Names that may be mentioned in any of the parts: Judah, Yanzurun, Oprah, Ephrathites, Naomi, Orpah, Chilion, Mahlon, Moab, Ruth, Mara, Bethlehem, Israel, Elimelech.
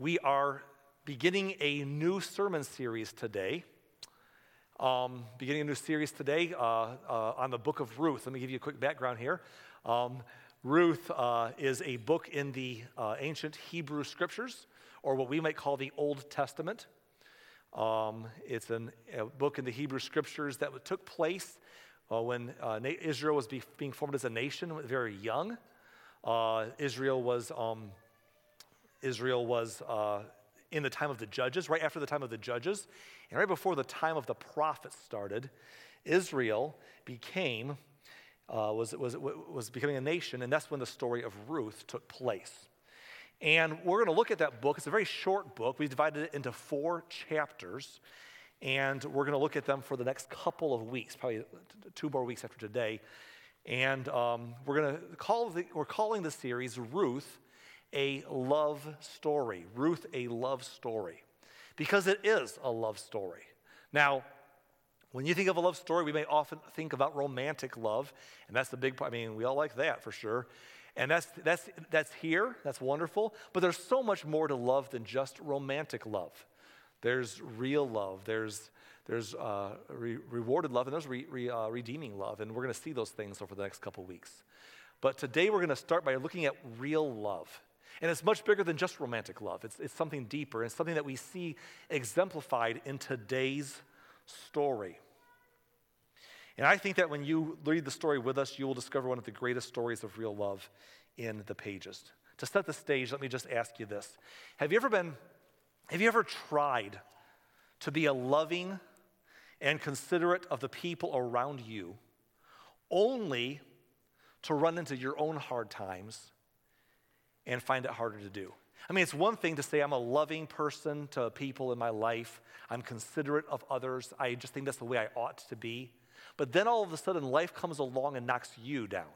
We are beginning a new sermon series today. On the book of Ruth. Let me give you a quick background here. Ruth is a book in the ancient Hebrew scriptures, or what we might call the Old Testament. It's a book in the Hebrew scriptures that took place when Israel was being formed as a nation, very young. Israel was in the time of the judges, right after the time of the judges, and right before the time of the prophets started. Israel became was becoming a nation, and that's when the story of Ruth took place. And we're going to look at that book. It's a very short book. We've divided it into 4 chapters, and we're going to look at them for the next couple of weeks, probably 2 more weeks after today. And we're calling the series Ruth, a love story. Ruth, a love story, because it is a love story. Now, when you think of a love story, we may often think about romantic love, and that's the big part. I mean, we all like that for sure, and that's here. That's wonderful, but there's so much more to love than just romantic love. There's real love. There's rewarded love, and there's redeeming love, and we're going to see those things over the next couple weeks. But today we're going to start by looking at real love. And it's much bigger than just romantic love. It's something deeper. It's something that we see exemplified in today's story. And I think that when you read the story with us, you will discover one of the greatest stories of real love in the pages. To set the stage, let me just ask you this. Have you ever tried to be a loving and considerate of the people around you, only to run into your own hard times and find it harder to do? I mean, it's one thing to say I'm a loving person to people in my life. I'm considerate of others. I just think that's the way I ought to be. But then all of a sudden, life comes along and knocks you down.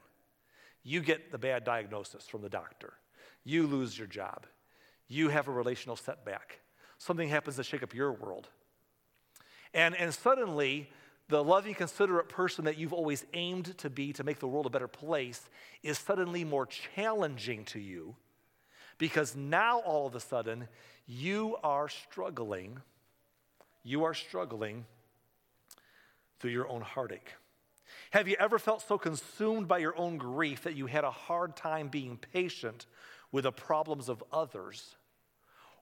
You get the bad diagnosis from the doctor. You lose your job. You have a relational setback. Something happens to shake up your world. And suddenly, the loving, considerate person that you've always aimed to be to make the world a better place is suddenly more challenging to you, because now all of a sudden you are struggling through your own heartache. Have you ever felt so consumed by your own grief that you had a hard time being patient with the problems of others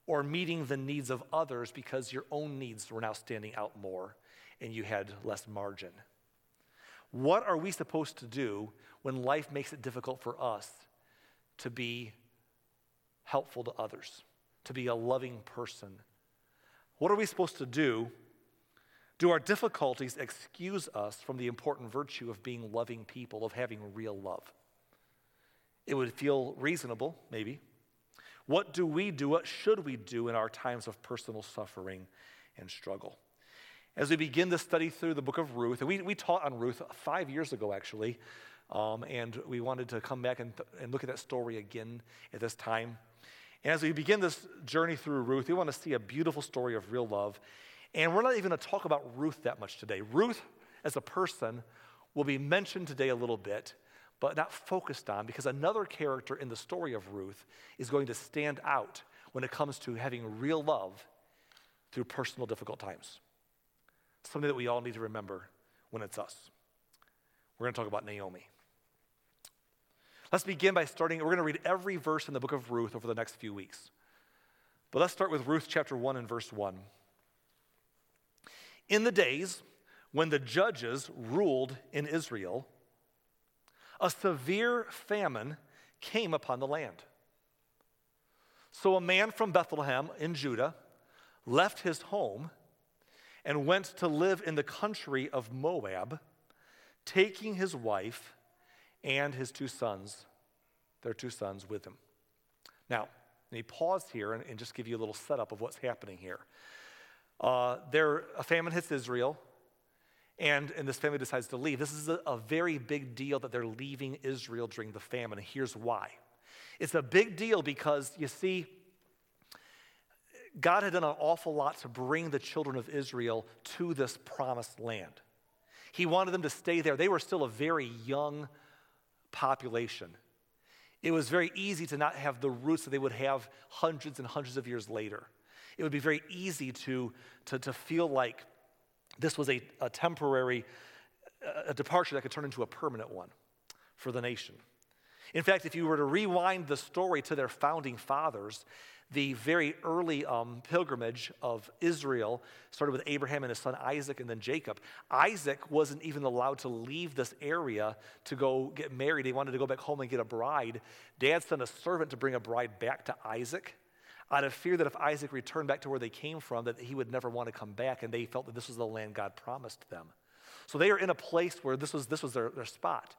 or meeting the needs of others because your own needs were now standing out more and you had less margin? What are we supposed to do when life makes it difficult for us to be helpful to others, to be a loving person? What are we supposed to do? Do our difficulties excuse us from the important virtue of being loving people, of having real love? It would feel reasonable, maybe. What do we do? What should we do in our times of personal suffering and struggle? As we begin this study through the book of Ruth, and we taught on Ruth 5 years ago, actually, and we wanted to come back and look at that story again at this time. And as we begin this journey through Ruth, we want to see a beautiful story of real love, and we're not even going to talk about Ruth that much today. Ruth, as a person, will be mentioned today a little bit, but not focused on, because another character in the story of Ruth is going to stand out when it comes to having real love through personal difficult times. Something that we all need to remember when it's us. We're going to talk about Naomi. Let's begin by starting. We're going to read every verse in the book of Ruth over the next few weeks. But let's start with Ruth chapter 1 and verse 1. In the days when the judges ruled in Israel, a severe famine came upon the land. So a man from Bethlehem in Judah left his home and went to live in the country of Moab, taking his wife and his 2 sons with him. Now, let me pause here and just give you a little setup of what's happening here. A famine hits Israel, and this family decides to leave. This is a very big deal that they're leaving Israel during the famine. Here's why. It's a big deal because, you see, God had done an awful lot to bring the children of Israel to this promised land. He wanted them to stay there. They were still a very young population. it was very easy to not have the roots that they would have hundreds and hundreds of years later. It would be very easy to feel like this was a temporary a departure that could turn into a permanent one for the nation. In fact, if you were to rewind the story to their founding fathers, the very early pilgrimage of Israel started with Abraham and his son Isaac and then Jacob. Isaac wasn't even allowed to leave this area to go get married. He wanted to go back home and get a bride. Dad sent a servant to bring a bride back to Isaac out of fear that if Isaac returned back to where they came from, that he would never want to come back, and they felt that this was the land God promised them. So they are in a place where this was their spot.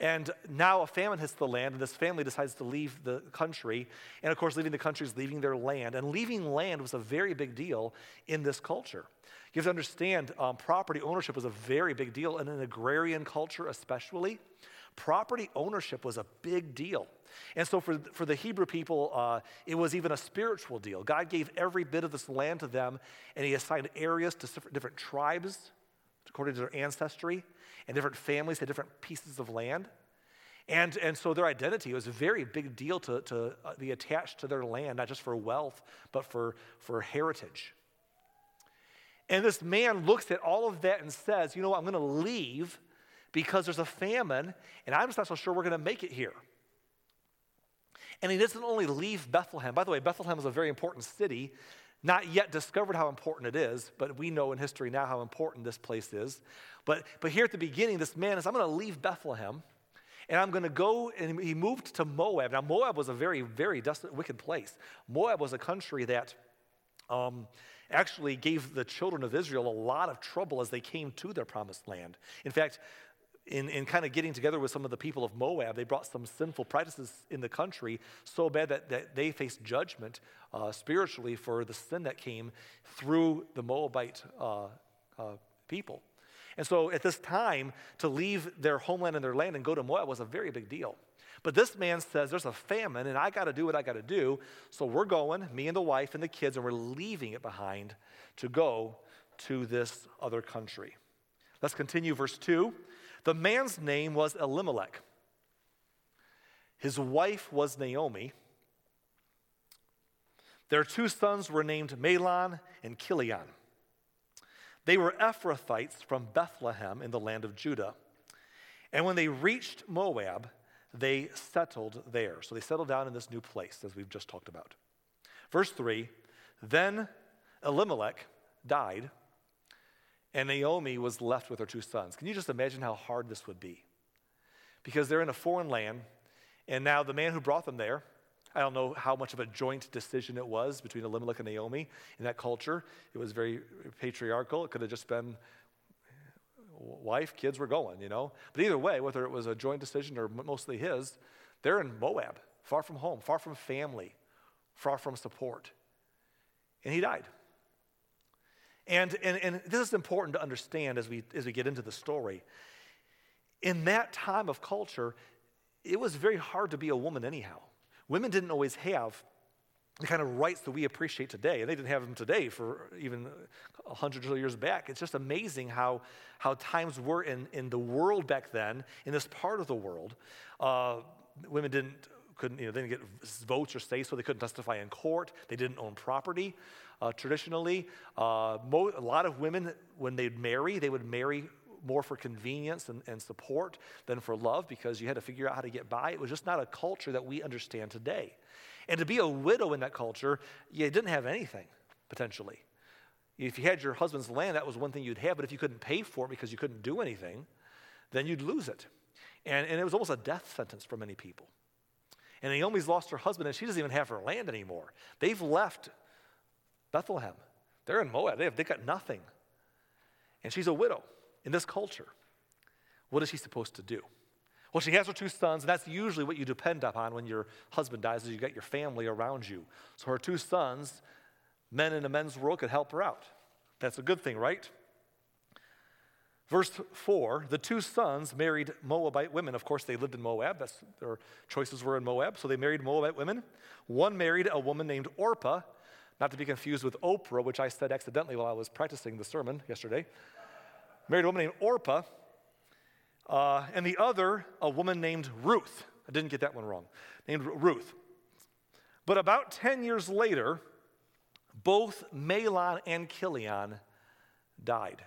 And now a famine hits the land, and this family decides to leave the country. And of course, leaving the country is leaving their land. And leaving land was a very big deal in this culture. You have to understand, property ownership was a very big deal. And in an agrarian culture especially, property ownership was a big deal. And so for the Hebrew people, it was even a spiritual deal. God gave every bit of this land to them, and he assigned areas to different tribes according to their ancestry, and different families had different pieces of land. And so their identity was a very big deal to be attached to their land, not just for wealth, but for heritage. And this man looks at all of that and says, you know what, I'm going to leave because there's a famine, and I'm just not so sure we're going to make it here. And he doesn't only leave Bethlehem. By the way, Bethlehem is a very important city. Not yet discovered how important it is, but we know in history now how important this place is. But here at the beginning, this man is, I'm going to leave Bethlehem, and I'm going to go, and he moved to Moab. Now, Moab was a very, very wicked place. Moab was a country that actually gave the children of Israel a lot of trouble as they came to their promised land. In fact, in kind of getting together with some of the people of Moab, they brought some sinful practices in the country so bad that they faced judgment spiritually for the sin that came through the Moabite people. And so at this time, to leave their homeland and their land and go to Moab was a very big deal. But this man says, there's a famine, and I got to do what I got to do, so we're going, me and the wife and the kids, and we're leaving it behind to go to this other country. Let's continue verse 2. The man's name was Elimelech. His wife was Naomi. Their two sons were named Mahlon and Chilion. They were Ephrathites from Bethlehem in the land of Judah. And when they reached Moab, they settled there. So they settled down in this new place, as we've just talked about. Verse 3, then Elimelech died, and Naomi was left with her two sons. Can you just imagine how hard this would be? Because they're in a foreign land, and now the man who brought them there, I don't know how much of a joint decision it was between Elimelech and Naomi in that culture. It was very patriarchal. It could have just been wife, kids were going, you know. But either way, whether it was a joint decision or mostly his, they're in Moab, far from home, far from family, far from support. And he died. And this is important to understand as we get into the story. In that time of culture, it was very hard to be a woman anyhow. Women didn't always have the kind of rights that we appreciate today, and they didn't have them today for even 100 years back. It's just amazing how times were in the world back then, in this part of the world. Women couldn't get votes or say so. They couldn't testify in court. They didn't own property. Traditionally, a lot of women, when they would marry more for convenience and support than for love, because you had to figure out how to get by. It was just not a culture that we understand today. And to be a widow in that culture, you didn't have anything, potentially. If you had your husband's land, that was one thing you'd have, but if you couldn't pay for it because you couldn't do anything, then you'd lose it. And it was almost a death sentence for many people. And Naomi's lost her husband, and she doesn't even have her land anymore. They've left Bethlehem. They're in Moab. They've got nothing. And she's a widow in this culture. What is she supposed to do? Well, she has her two sons, and that's usually what you depend upon when your husband dies, is you got your family around you. So her two sons, men in the men's world, could help her out. That's a good thing, right? Verse 4, the two sons married Moabite women. Of course, they lived in Moab. Their choices were in Moab, so they married Moabite women. One married a woman named Orpah, not to be confused with Oprah, which I said accidentally while I was practicing the sermon yesterday. Married a woman named Orpah, and the other, a woman named Ruth. I didn't get that one wrong, named Ruth. But about 10 years later, both Mahlon and Chilion died.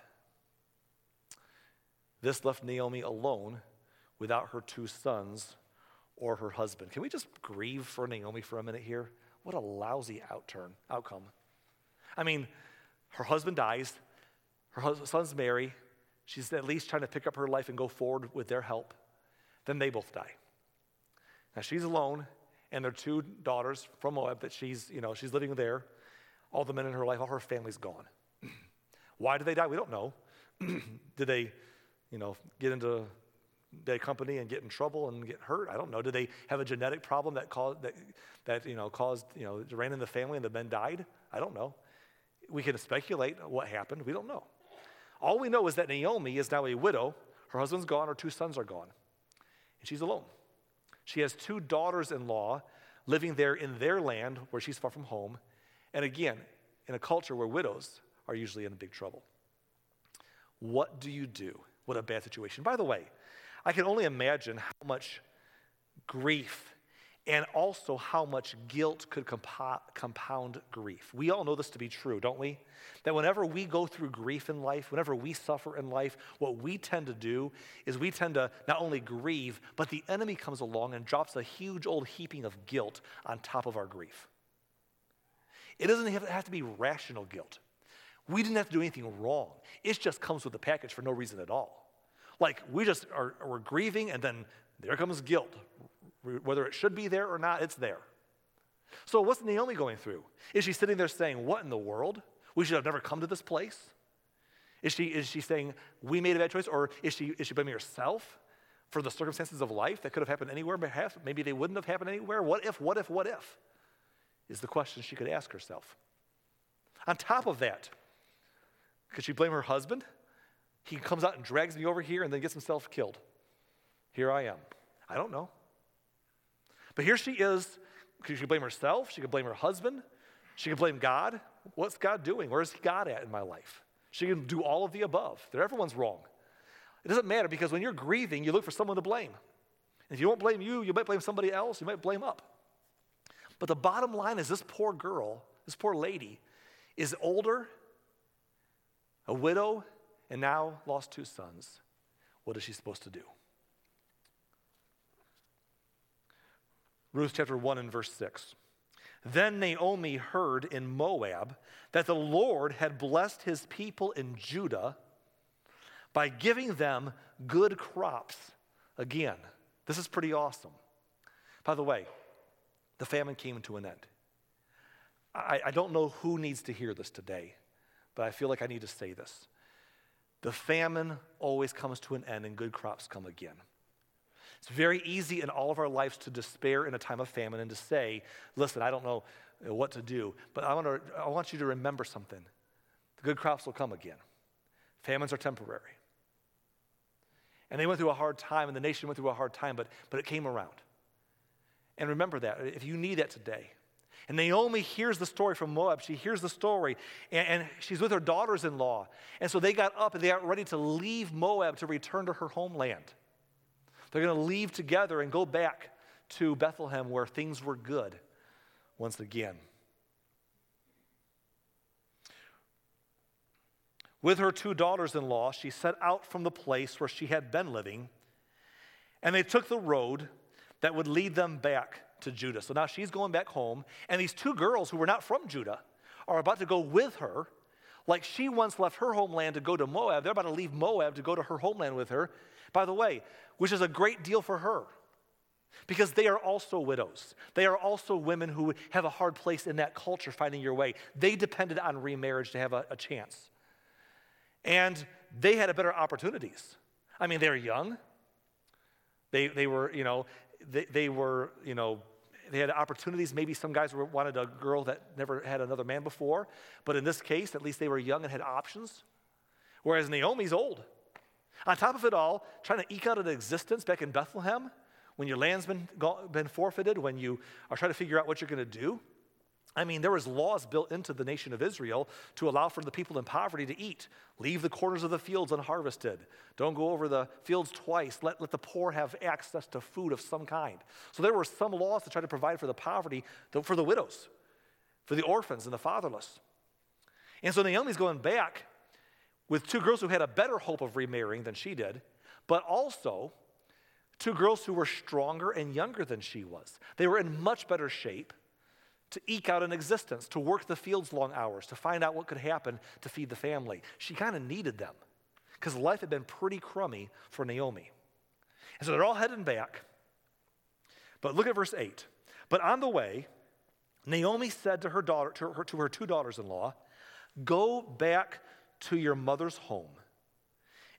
This left Naomi alone without her two sons or her husband. Can we just grieve for Naomi for a minute here? What a lousy outcome. I mean, her husband dies. Her sons marry. She's at least trying to pick up her life and go forward with their help. Then they both die. Now she's alone, and their two daughters from Moab that she's living there. All the men in her life, all her family's gone. Why did they die? We don't know. Did they, get into their company and get in trouble and get hurt? I don't know. Did they have a genetic problem that caused it ran in the family and the men died? I don't know. We can speculate what happened. We don't know. All we know is that Naomi is now a widow. Her husband's gone. Her two sons are gone. And she's alone. She has two daughters-in-law living there in their land where she's far from home. And again, in a culture where widows are usually in big trouble. What do you do? What a bad situation. By the way, I can only imagine how much grief and also how much guilt could compound grief. We all know this to be true, don't we? That whenever we go through grief in life, whenever we suffer in life, what we tend to do is we tend to not only grieve, but the enemy comes along and drops a huge old heaping of guilt on top of our grief. It doesn't have to be rational guilt. We didn't have to do anything wrong. It just comes with a package for no reason at all. Like, we're grieving, and then there comes guilt. Whether it should be there or not, it's there. So what's Naomi going through? Is she sitting there saying, what in the world? We should have never come to this place? Is she saying, we made a bad choice? Or is she blaming herself for the circumstances of life that could have happened anywhere? Perhaps, maybe they wouldn't have happened anywhere. What if? Is the question she could ask herself. On top of that, could she blame her husband? He comes out and drags me over here and then gets himself killed. Here I am. I don't know. But here she is. She could blame herself. She could blame her husband. She could blame God. What's God doing? Where's God at in my life? She can do all of the above. Everyone's wrong. It doesn't matter, because when you're grieving, you look for someone to blame. And if you won't blame you, you might blame somebody else. You might blame up. But the bottom line is, this poor girl, this poor lady, is older, a widow, and now lost two sons. What is she supposed to do? Ruth chapter 1 and verse 6. Then Naomi heard in Moab that the Lord had blessed his people in Judah by giving them good crops again. This is pretty awesome. By the way, the famine came to an end. I don't know who needs to hear this today, but I feel like I need to say this. The famine always comes to an end, and good crops come again. It's very easy in all of our lives to despair in a time of famine and to say, listen, I don't know what to do, but I want you to remember something. The good crops will come again. Famines are temporary. And they went through a hard time, and the nation went through a hard time, but it came around. And remember that, if you need that today. And Naomi hears the story from Moab. She hears the story, and she's with her daughters-in-law. And so they got up, and they got ready to leave Moab to return to her homeland. They're going to leave together and go back to Bethlehem, where things were good once again. With her two daughters-in-law, she set out from the place where she had been living, and they took the road that would lead them back to Judah. So now she's going back home, and these two girls who were not from Judah are about to go with her. Like she once left her homeland to go to Moab, they're about to leave Moab to go to her homeland with her. By the way, which is a great deal for her, because they are also widows. They are also women who have a hard place in that culture finding your way. They depended on remarriage to have a chance. And they had better opportunities. I mean, they were young. They were they had opportunities. Maybe some guys wanted a girl that never had another man before, but in this case, at least they were young and had options, whereas Naomi's old. On top of it all, trying to eke out an existence back in Bethlehem, when your land's been forfeited, when you are trying to figure out what you're going to do, I mean, there was laws built into the nation of Israel to allow for the people in poverty to eat. Leave the corners of the fields unharvested. Don't go over the fields twice. Let the poor have access to food of some kind. So there were some laws to try to provide for the poverty, for the widows, for the orphans and the fatherless. And so Naomi's going back with two girls who had a better hope of remarrying than she did, but also two girls who were stronger and younger than she was. They were in much better shape to eke out an existence, to work the fields long hours, to find out what could happen to feed the family. She kind of needed them because life had been pretty crummy for Naomi. And so they're all heading back. But look at verse 8. But on the way, Naomi said to her daughter, to her two daughters-in-law, "Go back to your mother's home,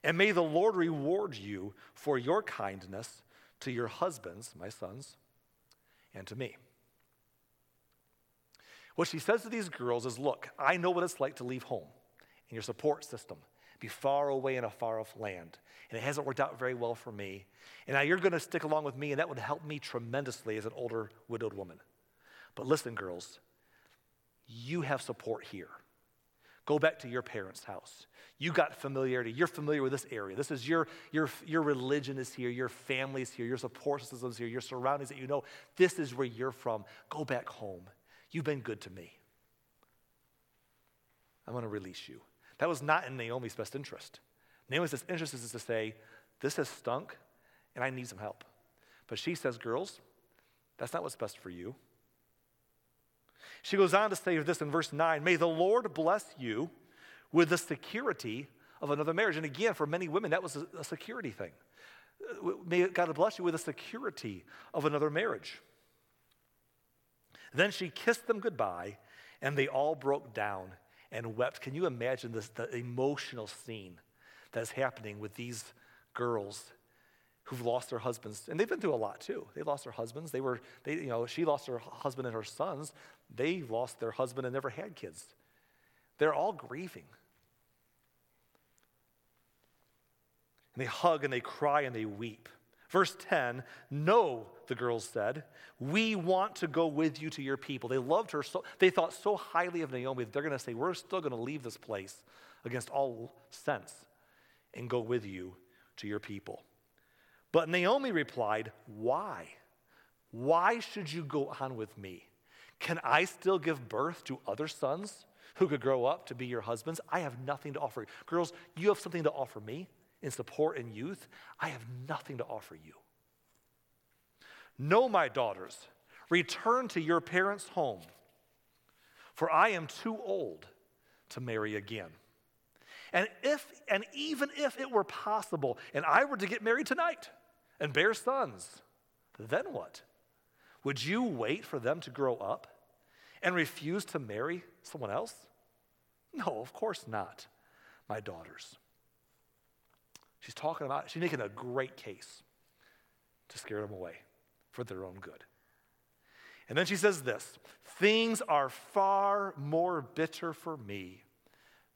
and may the Lord reward you for your kindness to your husbands, my sons, and to me." What she says to these girls is, look, I know what it's like to leave home and your support system, be far away in a far-off land, and it hasn't worked out very well for me, and now you're going to stick along with me, and that would help me tremendously as an older widowed woman. But listen, girls, you have support here. Go back to your parents' house. You got familiarity. You're familiar with this area. This is your religion is here. Your family's here. Your support system's here. Your surroundings that you know. This is where you're from. Go back home. You've been good to me. I'm going to release you. That was not in Naomi's best interest. Naomi's best interest is to say, this has stunk, and I need some help. But she says, girls, that's not what's best for you. She goes on to say this in verse 9, may the Lord bless you with the security of another marriage. And again, for many women, that was a security thing. May God bless you with the security of another marriage. Then she kissed them goodbye, and they all broke down and wept. Can you imagine this, the emotional scene that's happening with these girls who've lost their husbands? And they've been through a lot too. They lost their husbands. She lost her husband and her sons. They lost their husband and never had kids. They're all grieving. And they hug and they cry and they weep. Verse 10, no, the girls said, we want to go with you to your people. They loved her, so they thought so highly of Naomi that they're going to say, we're still going to leave this place against all sense and go with you to your people. But Naomi replied, why? Why should you go on with me? Can I still give birth to other sons who could grow up to be your husbands? I have nothing to offer you. Girls, you have something to offer me. In support and youth, I have nothing to offer you. No, my daughters, return to your parents' home, for I am too old to marry again. And even if it were possible, and I were to get married tonight and bear sons, then what? Would you wait for them to grow up and refuse to marry someone else? No, of course not, my daughters. She's talking about, she's making a great case to scare them away for their own good. And then she says this, things are far more bitter for me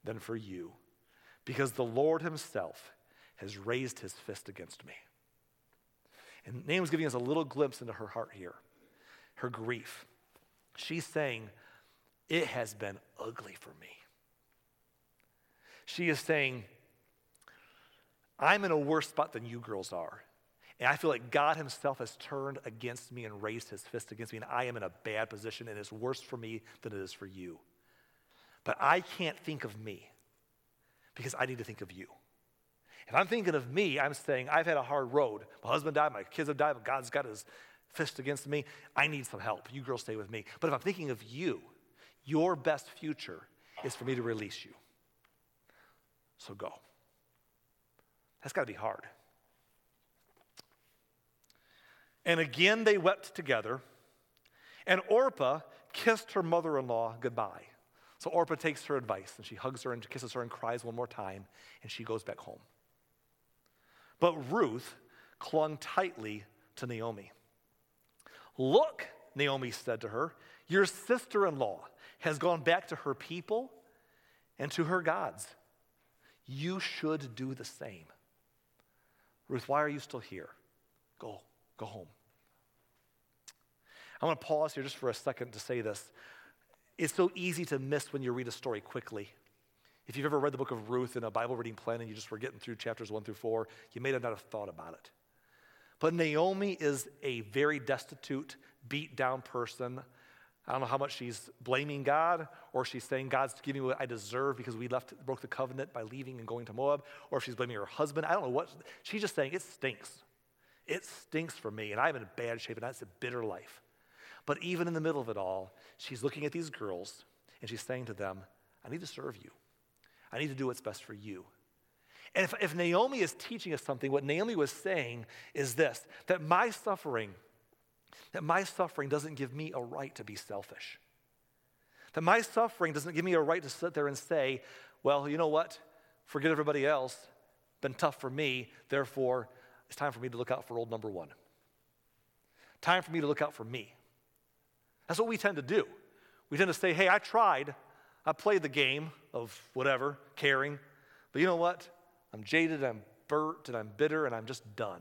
than for you, because the Lord himself has raised his fist against me. And Naomi's giving us a little glimpse into her heart here, her grief. She's saying, it has been ugly for me. She is saying, I'm in a worse spot than you girls are. And I feel like God himself has turned against me and raised his fist against me, and I am in a bad position, and it's worse for me than it is for you. But I can't think of me because I need to think of you. If I'm thinking of me, I'm saying, I've had a hard road. My husband died, my kids have died, but God's got his fist against me. I need some help. You girls stay with me. But if I'm thinking of you, your best future is for me to release you. So go. That's got to be hard. And again they wept together, and Orpah kissed her mother-in-law goodbye. So Orpah takes her advice, and she hugs her and kisses her and cries one more time, and she goes back home. But Ruth clung tightly to Naomi. Look, Naomi said to her, your sister-in-law has gone back to her people and to her gods. You should do the same. Ruth, why are you still here? Go home. I want to pause here just for a second to say this. is so easy to miss when you read a story quickly. If you've ever read the book of Ruth in a Bible reading plan and you just were getting through chapters 1 through 4, you may not have thought about it. But Naomi is a very destitute, beat down person. I don't know how much she's blaming God, or she's saying God's giving me what I deserve because we broke the covenant by leaving and going to Moab, or if she's blaming her husband. I don't know what. She's just saying, it stinks. It stinks for me, and I'm in bad shape, and that's a bitter life. But even in the middle of it all, she's looking at these girls, and she's saying to them, I need to serve you. I need to do what's best for you. And if Naomi is teaching us something, what Naomi was saying is this, that my suffering doesn't give me a right to be selfish. That my suffering doesn't give me a right to sit there and say, well, you know what? Forget everybody else. Been tough for me. Therefore, it's time for me to look out for old number one. Time for me to look out for me. That's what we tend to do. We tend to say, hey, I tried. I played the game of whatever, caring. But you know what? I'm jaded, I'm burnt, and I'm bitter, and I'm just done.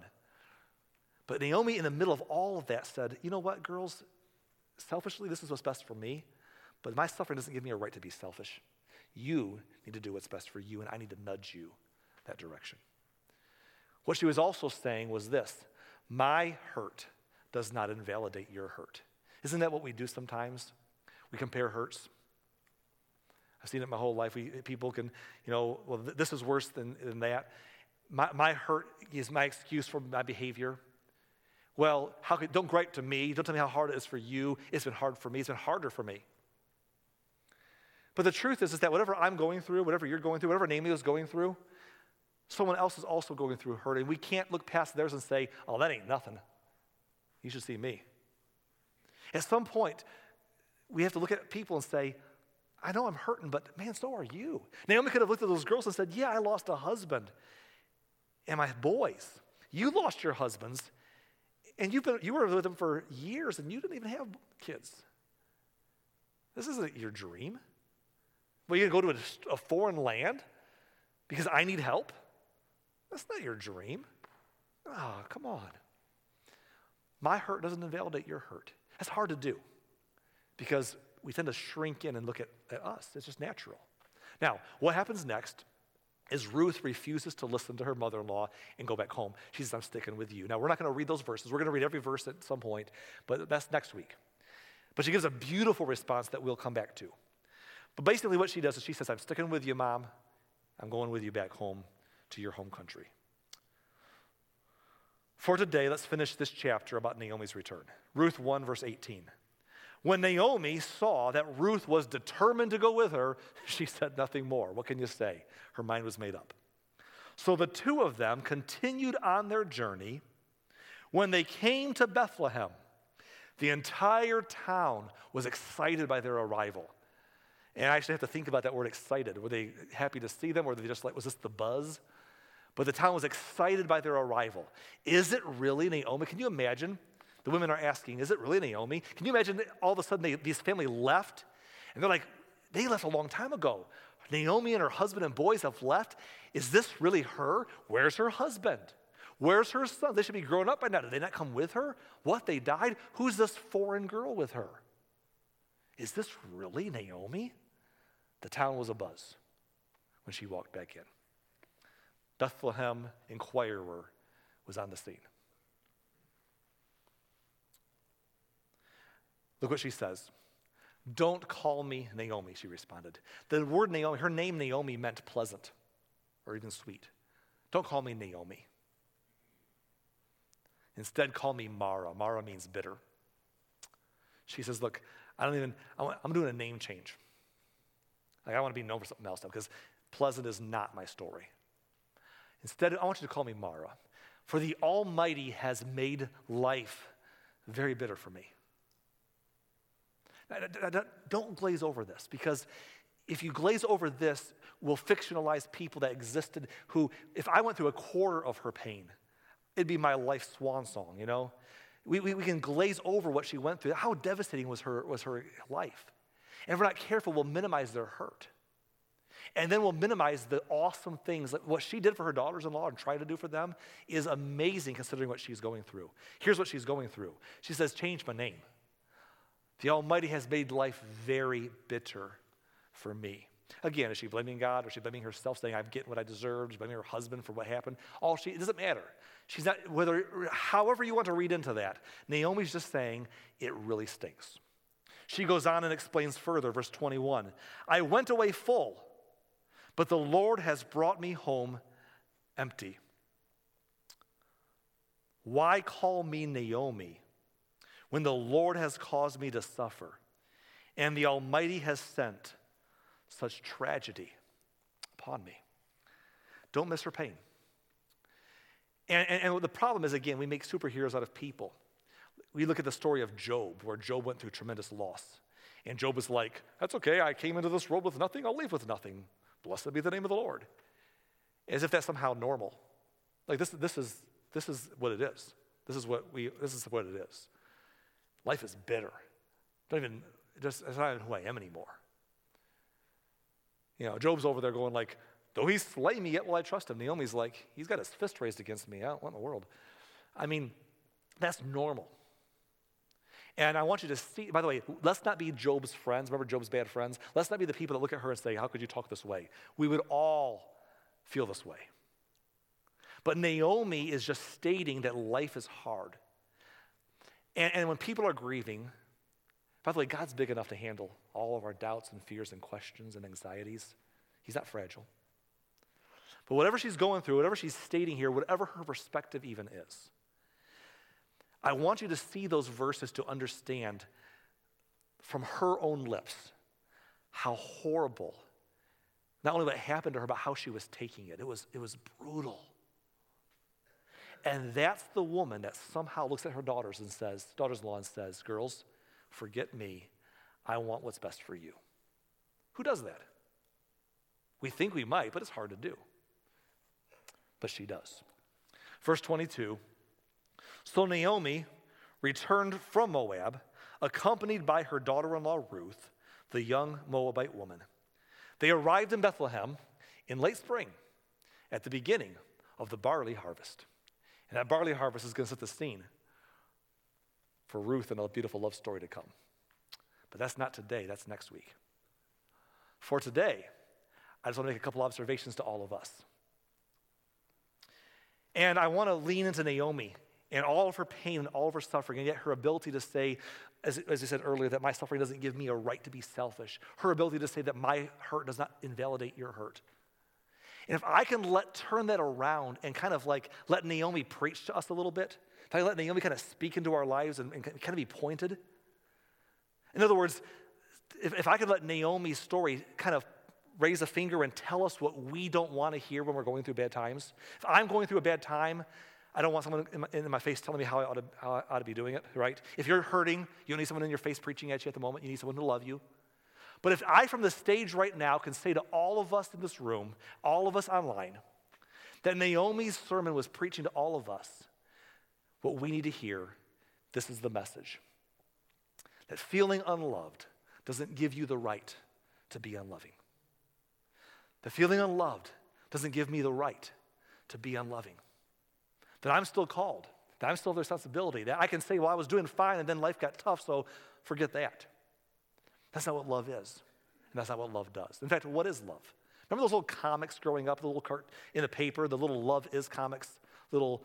But Naomi, in the middle of all of that, said, you know what, girls? Selfishly, this is what's best for me, but my suffering doesn't give me a right to be selfish. You need to do what's best for you, and I need to nudge you that direction. What she was also saying was this, my hurt does not invalidate your hurt. Isn't that what we do sometimes? We compare hurts. I've seen it my whole life. People can, well, this is worse than that. My hurt is my excuse for my behavior. Well, don't gripe to me. Don't tell me how hard it is for you. It's been hard for me. It's been harder for me. But the truth is that whatever I'm going through, whatever you're going through, whatever Naomi is going through, someone else is also going through hurt. And we can't look past theirs and say, oh, that ain't nothing. You should see me. At some point, we have to look at people and say, I know I'm hurting, but man, so are you. Naomi could have looked at those girls and said, yeah, I lost a husband. And my boys, you lost your husbands. And you were with them for years, and you didn't even have kids. This isn't your dream. Well, you're going to go to a foreign land because I need help? That's not your dream. Oh, come on. My hurt doesn't invalidate your hurt. That's hard to do because we tend to shrink in and look at us. It's just natural. Now, what happens next is Ruth refuses to listen to her mother-in-law and go back home. She says, I'm sticking with you. Now, we're not going to read those verses. We're going to read every verse at some point, but that's next week. But she gives a beautiful response that we'll come back to. But basically what she does is she says, I'm sticking with you, Mom. I'm going with you back home to your home country. For today, let's finish this chapter about Naomi's return. Ruth 1, verse 18. When Naomi saw that Ruth was determined to go with her, she said nothing more. What can you say? Her mind was made up. So the two of them continued on their journey. When they came to Bethlehem, the entire town was excited by their arrival. And I actually have to think about that word excited. Were they happy to see them, or were they just like, was this the buzz? But the town was excited by their arrival. Is it really Naomi? Can you imagine? The women are asking, is it really Naomi? Can you imagine all of a sudden this family left? And they're like, they left a long time ago. Naomi and her husband and boys have left. Is this really her? Where's her husband? Where's her son? They should be grown up by now. Did they not come with her? What, they died? Who's this foreign girl with her? Is this really Naomi? The town was abuzz when she walked back in. Bethlehem Inquirer was on the scene. Look what she says. Don't call me Naomi, she responded. The word Naomi, her name Naomi, meant pleasant or even sweet. Don't call me Naomi. Instead, call me Mara. Mara means bitter. She says, look, I'm doing a name change. Like, I want to be known for something else now because pleasant is not my story. Instead, I want you to call me Mara. For the Almighty has made life very bitter for me. Don't glaze over this, because if you glaze over this, we'll fictionalize people that existed who, if I went through a quarter of her pain, it'd be my life swan song, We can glaze over what she went through. How devastating was her life. And if we're not careful, we'll minimize their hurt. And then we'll minimize the awesome things. Like what she did for her daughters-in-law and tried to do for them is amazing considering what she's going through. Here's what she's going through. She says, change my name. The Almighty has made life very bitter for me. Again, is she blaming God, or is she blaming herself, saying, I'm getting what I deserved? She's blaming her husband for what happened. It doesn't matter. She's not, however you want to read into that, Naomi's just saying, it really stinks. She goes on and explains further, verse 21. I went away full, but the Lord has brought me home empty. Why call me Naomi when the Lord has caused me to suffer and the Almighty has sent such tragedy upon me? Don't miss her pain. And the problem is, again, we make superheroes out of people. We look at the story of Job, where Job went through tremendous loss. And Job was like, that's okay, I came into this world with nothing, I'll leave with nothing. Blessed be the name of the Lord. As if that's somehow normal. Like this is what it is. This is what it is. Life is bitter. It's not even who I am anymore. You know, Job's over there going like, though he slay me, yet will I trust him. Naomi's like, he's got his fist raised against me. What in the world? I mean, that's normal. And I want you to see, by the way, let's not be Job's friends. Remember Job's bad friends? Let's not be the people that look at her and say, how could you talk this way? We would all feel this way. But Naomi is just stating that life is hard. And when people are grieving, by the way, God's big enough to handle all of our doubts and fears and questions and anxieties. He's not fragile. But whatever she's going through, whatever she's stating here, whatever her perspective even is, I want you to see those verses to understand from her own lips how horrible, not only what happened to her, but how she was taking it. It was brutal. And that's the woman that somehow looks at her daughters-in-law and says, girls, forget me. I want what's best for you. Who does that? We think we might, but it's hard to do. But she does. Verse 22, so Naomi returned from Moab, accompanied by her daughter-in-law Ruth, the young Moabite woman. They arrived in Bethlehem in late spring, at the beginning of the barley harvest. And that barley harvest is going to set the scene for Ruth and a beautiful love story to come. But that's not today, that's next week. For today, I just want to make a couple observations to all of us. And I want to lean into Naomi and all of her pain and all of her suffering, and yet her ability to say, as I said earlier, that my suffering doesn't give me a right to be selfish. Her ability to say that my hurt does not invalidate your hurt. And if I can turn that around and kind of like let Naomi preach to us a little bit, if I let Naomi kind of speak into our lives and kind of be pointed. In other words, if I could let Naomi's story kind of raise a finger and tell us what we don't want to hear when we're going through bad times. If I'm going through a bad time, I don't want someone in my face telling me how I ought to be doing it, right? If you're hurting, you don't need someone in your face preaching at you at the moment. You need someone to love you. But if I, from the stage right now, can say to all of us in this room, all of us online, that Naomi's sermon was preaching to all of us what we need to hear, this is the message. That feeling unloved doesn't give you the right to be unloving. That feeling unloved doesn't give me the right to be unloving. That I'm still called, that I'm still the responsibility, that I can say, well, I was doing fine and then life got tough, so forget that. That's not what love is, and that's not what love does. In fact, what is love? Remember those little comics growing up, the little cart in the paper, the little Love Is comics, little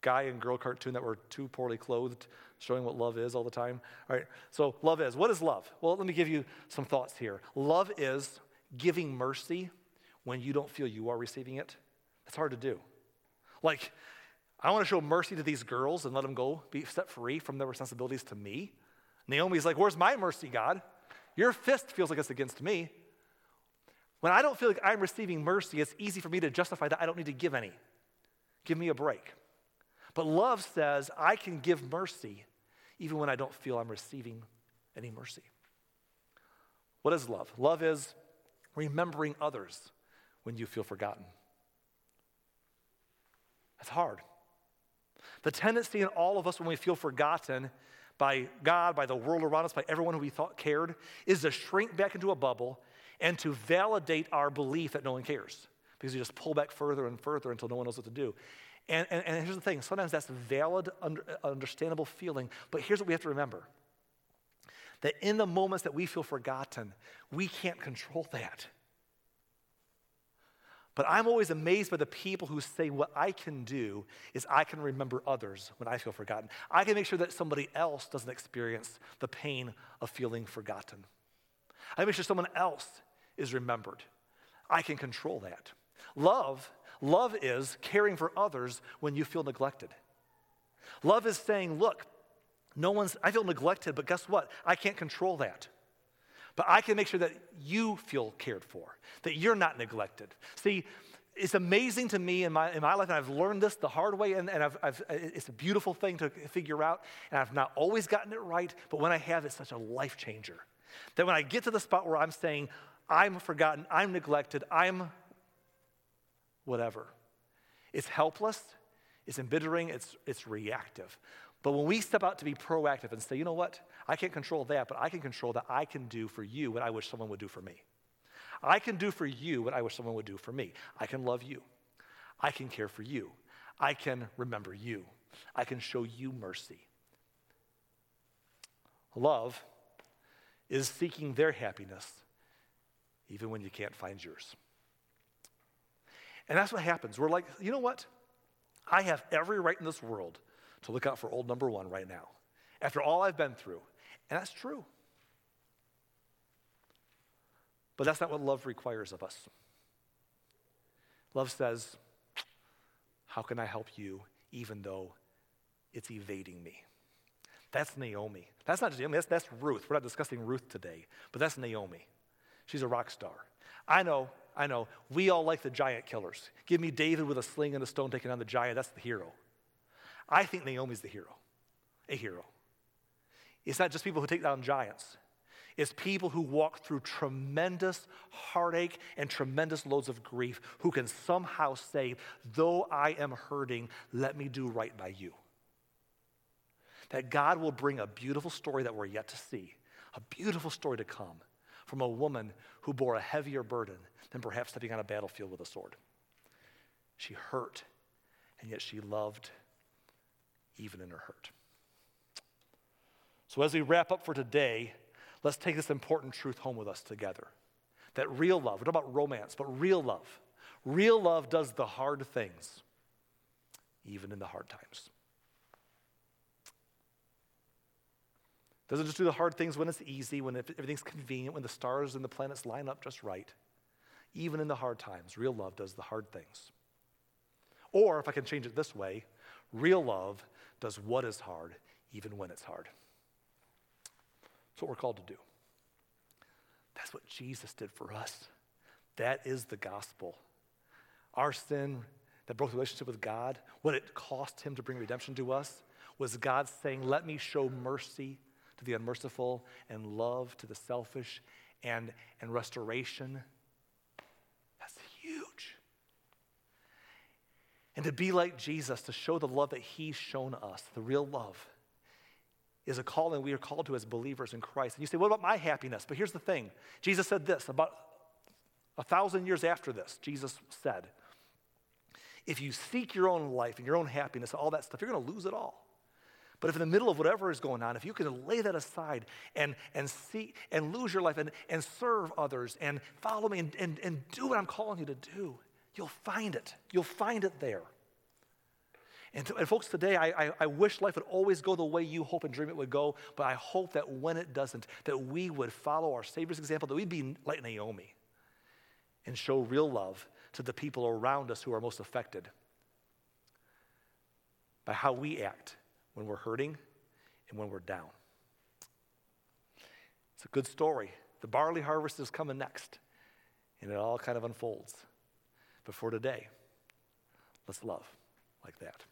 guy and girl cartoon that were too poorly clothed, showing what love is all the time? All right, so love is. What is love? Well, let me give you some thoughts here. Love is giving mercy when you don't feel you are receiving it. It's hard to do. Like, I want to show mercy to these girls and let them go be set free from their responsibilities to me. Naomi's like, where's my mercy, God? Your fist feels like it's against me. When I don't feel like I'm receiving mercy, it's easy for me to justify that I don't need to give any. Give me a break. But love says I can give mercy even when I don't feel I'm receiving any mercy. What is love? Love is remembering others when you feel forgotten. That's hard. The tendency in all of us when we feel forgotten by God, by the world around us, by everyone who we thought cared, is to shrink back into a bubble and to validate our belief that no one cares, because you just pull back further and further until no one knows what to do. And here's the thing, sometimes that's valid, understandable feeling, but here's what we have to remember. That in the moments that we feel forgotten, we can't control that. But I'm always amazed by the people who say, what I can do is I can remember others when I feel forgotten. I can make sure that somebody else doesn't experience the pain of feeling forgotten. I can make sure someone else is remembered. I can control that. Love is caring for others when you feel neglected. Love is saying, look, I feel neglected, but guess what? I can't control that. But I can make sure that you feel cared for, that you're not neglected. See, it's amazing to me in my life, and I've learned this the hard way, and it's a beautiful thing to figure out, and I've not always gotten it right, but when I have, it's such a life changer. That when I get to the spot where I'm saying, I'm forgotten, I'm neglected, I'm whatever, it's helpless, it's embittering, it's reactive. But when we step out to be proactive and say, you know what, I can't control that, but I can control that I can do for you what I wish someone would do for me. I can do for you what I wish someone would do for me. I can love you. I can care for you. I can remember you. I can show you mercy. Love is seeking their happiness even when you can't find yours. And that's what happens. We're like, you know what? I have every right in this world to look out for old number one right now, after all I've been through. And that's true. But that's not what love requires of us. Love says, how can I help you even though it's evading me? That's Naomi. That's not Naomi, that's Ruth. We're not discussing Ruth today, but that's Naomi. She's a rock star. I know, we all like the giant killers. Give me David with a sling and a stone taking on the giant. That's the hero. I think Naomi's the hero, a hero. It's not just people who take down giants. It's people who walk through tremendous heartache and tremendous loads of grief who can somehow say, though I am hurting, let me do right by you. That God will bring a beautiful story that we're yet to see, a beautiful story to come from a woman who bore a heavier burden than perhaps stepping on a battlefield with a sword. She hurt, and yet she loved even in her hurt. So as we wrap up for today, let's take this important truth home with us together. That real love, we're talking about romance, but real love does the hard things, even in the hard times. Doesn't just do the hard things when it's easy, when everything's convenient, when the stars and the planets line up just right. Even in the hard times, real love does the hard things. Or if I can change it this way, real love does what is hard, even when it's hard. That's what we're called to do. That's what Jesus did for us. That is the gospel. Our sin that broke the relationship with God, what it cost him to bring redemption to us, was God saying, let me show mercy to the unmerciful and love to the selfish and restoration. That's huge. And to be like Jesus, to show the love that he's shown us, the real love, is a calling we are called to as believers in Christ. And you say, what about my happiness? But here's the thing. Jesus said this, about 1,000 years after this, Jesus said, if you seek your own life and your own happiness and all that stuff, you're going to lose it all. But if in the middle of whatever is going on, if you can lay that aside and see and lose your life and serve others and follow me and do what I'm calling you to do, you'll find it. You'll find it there. And folks, today, I wish life would always go the way you hope and dream it would go, but I hope that when it doesn't, that we would follow our Savior's example, that we'd be like Naomi and show real love to the people around us who are most affected by how we act when we're hurting and when we're down. It's a good story. The barley harvest is coming next, and it all kind of unfolds. But for today, let's love like that.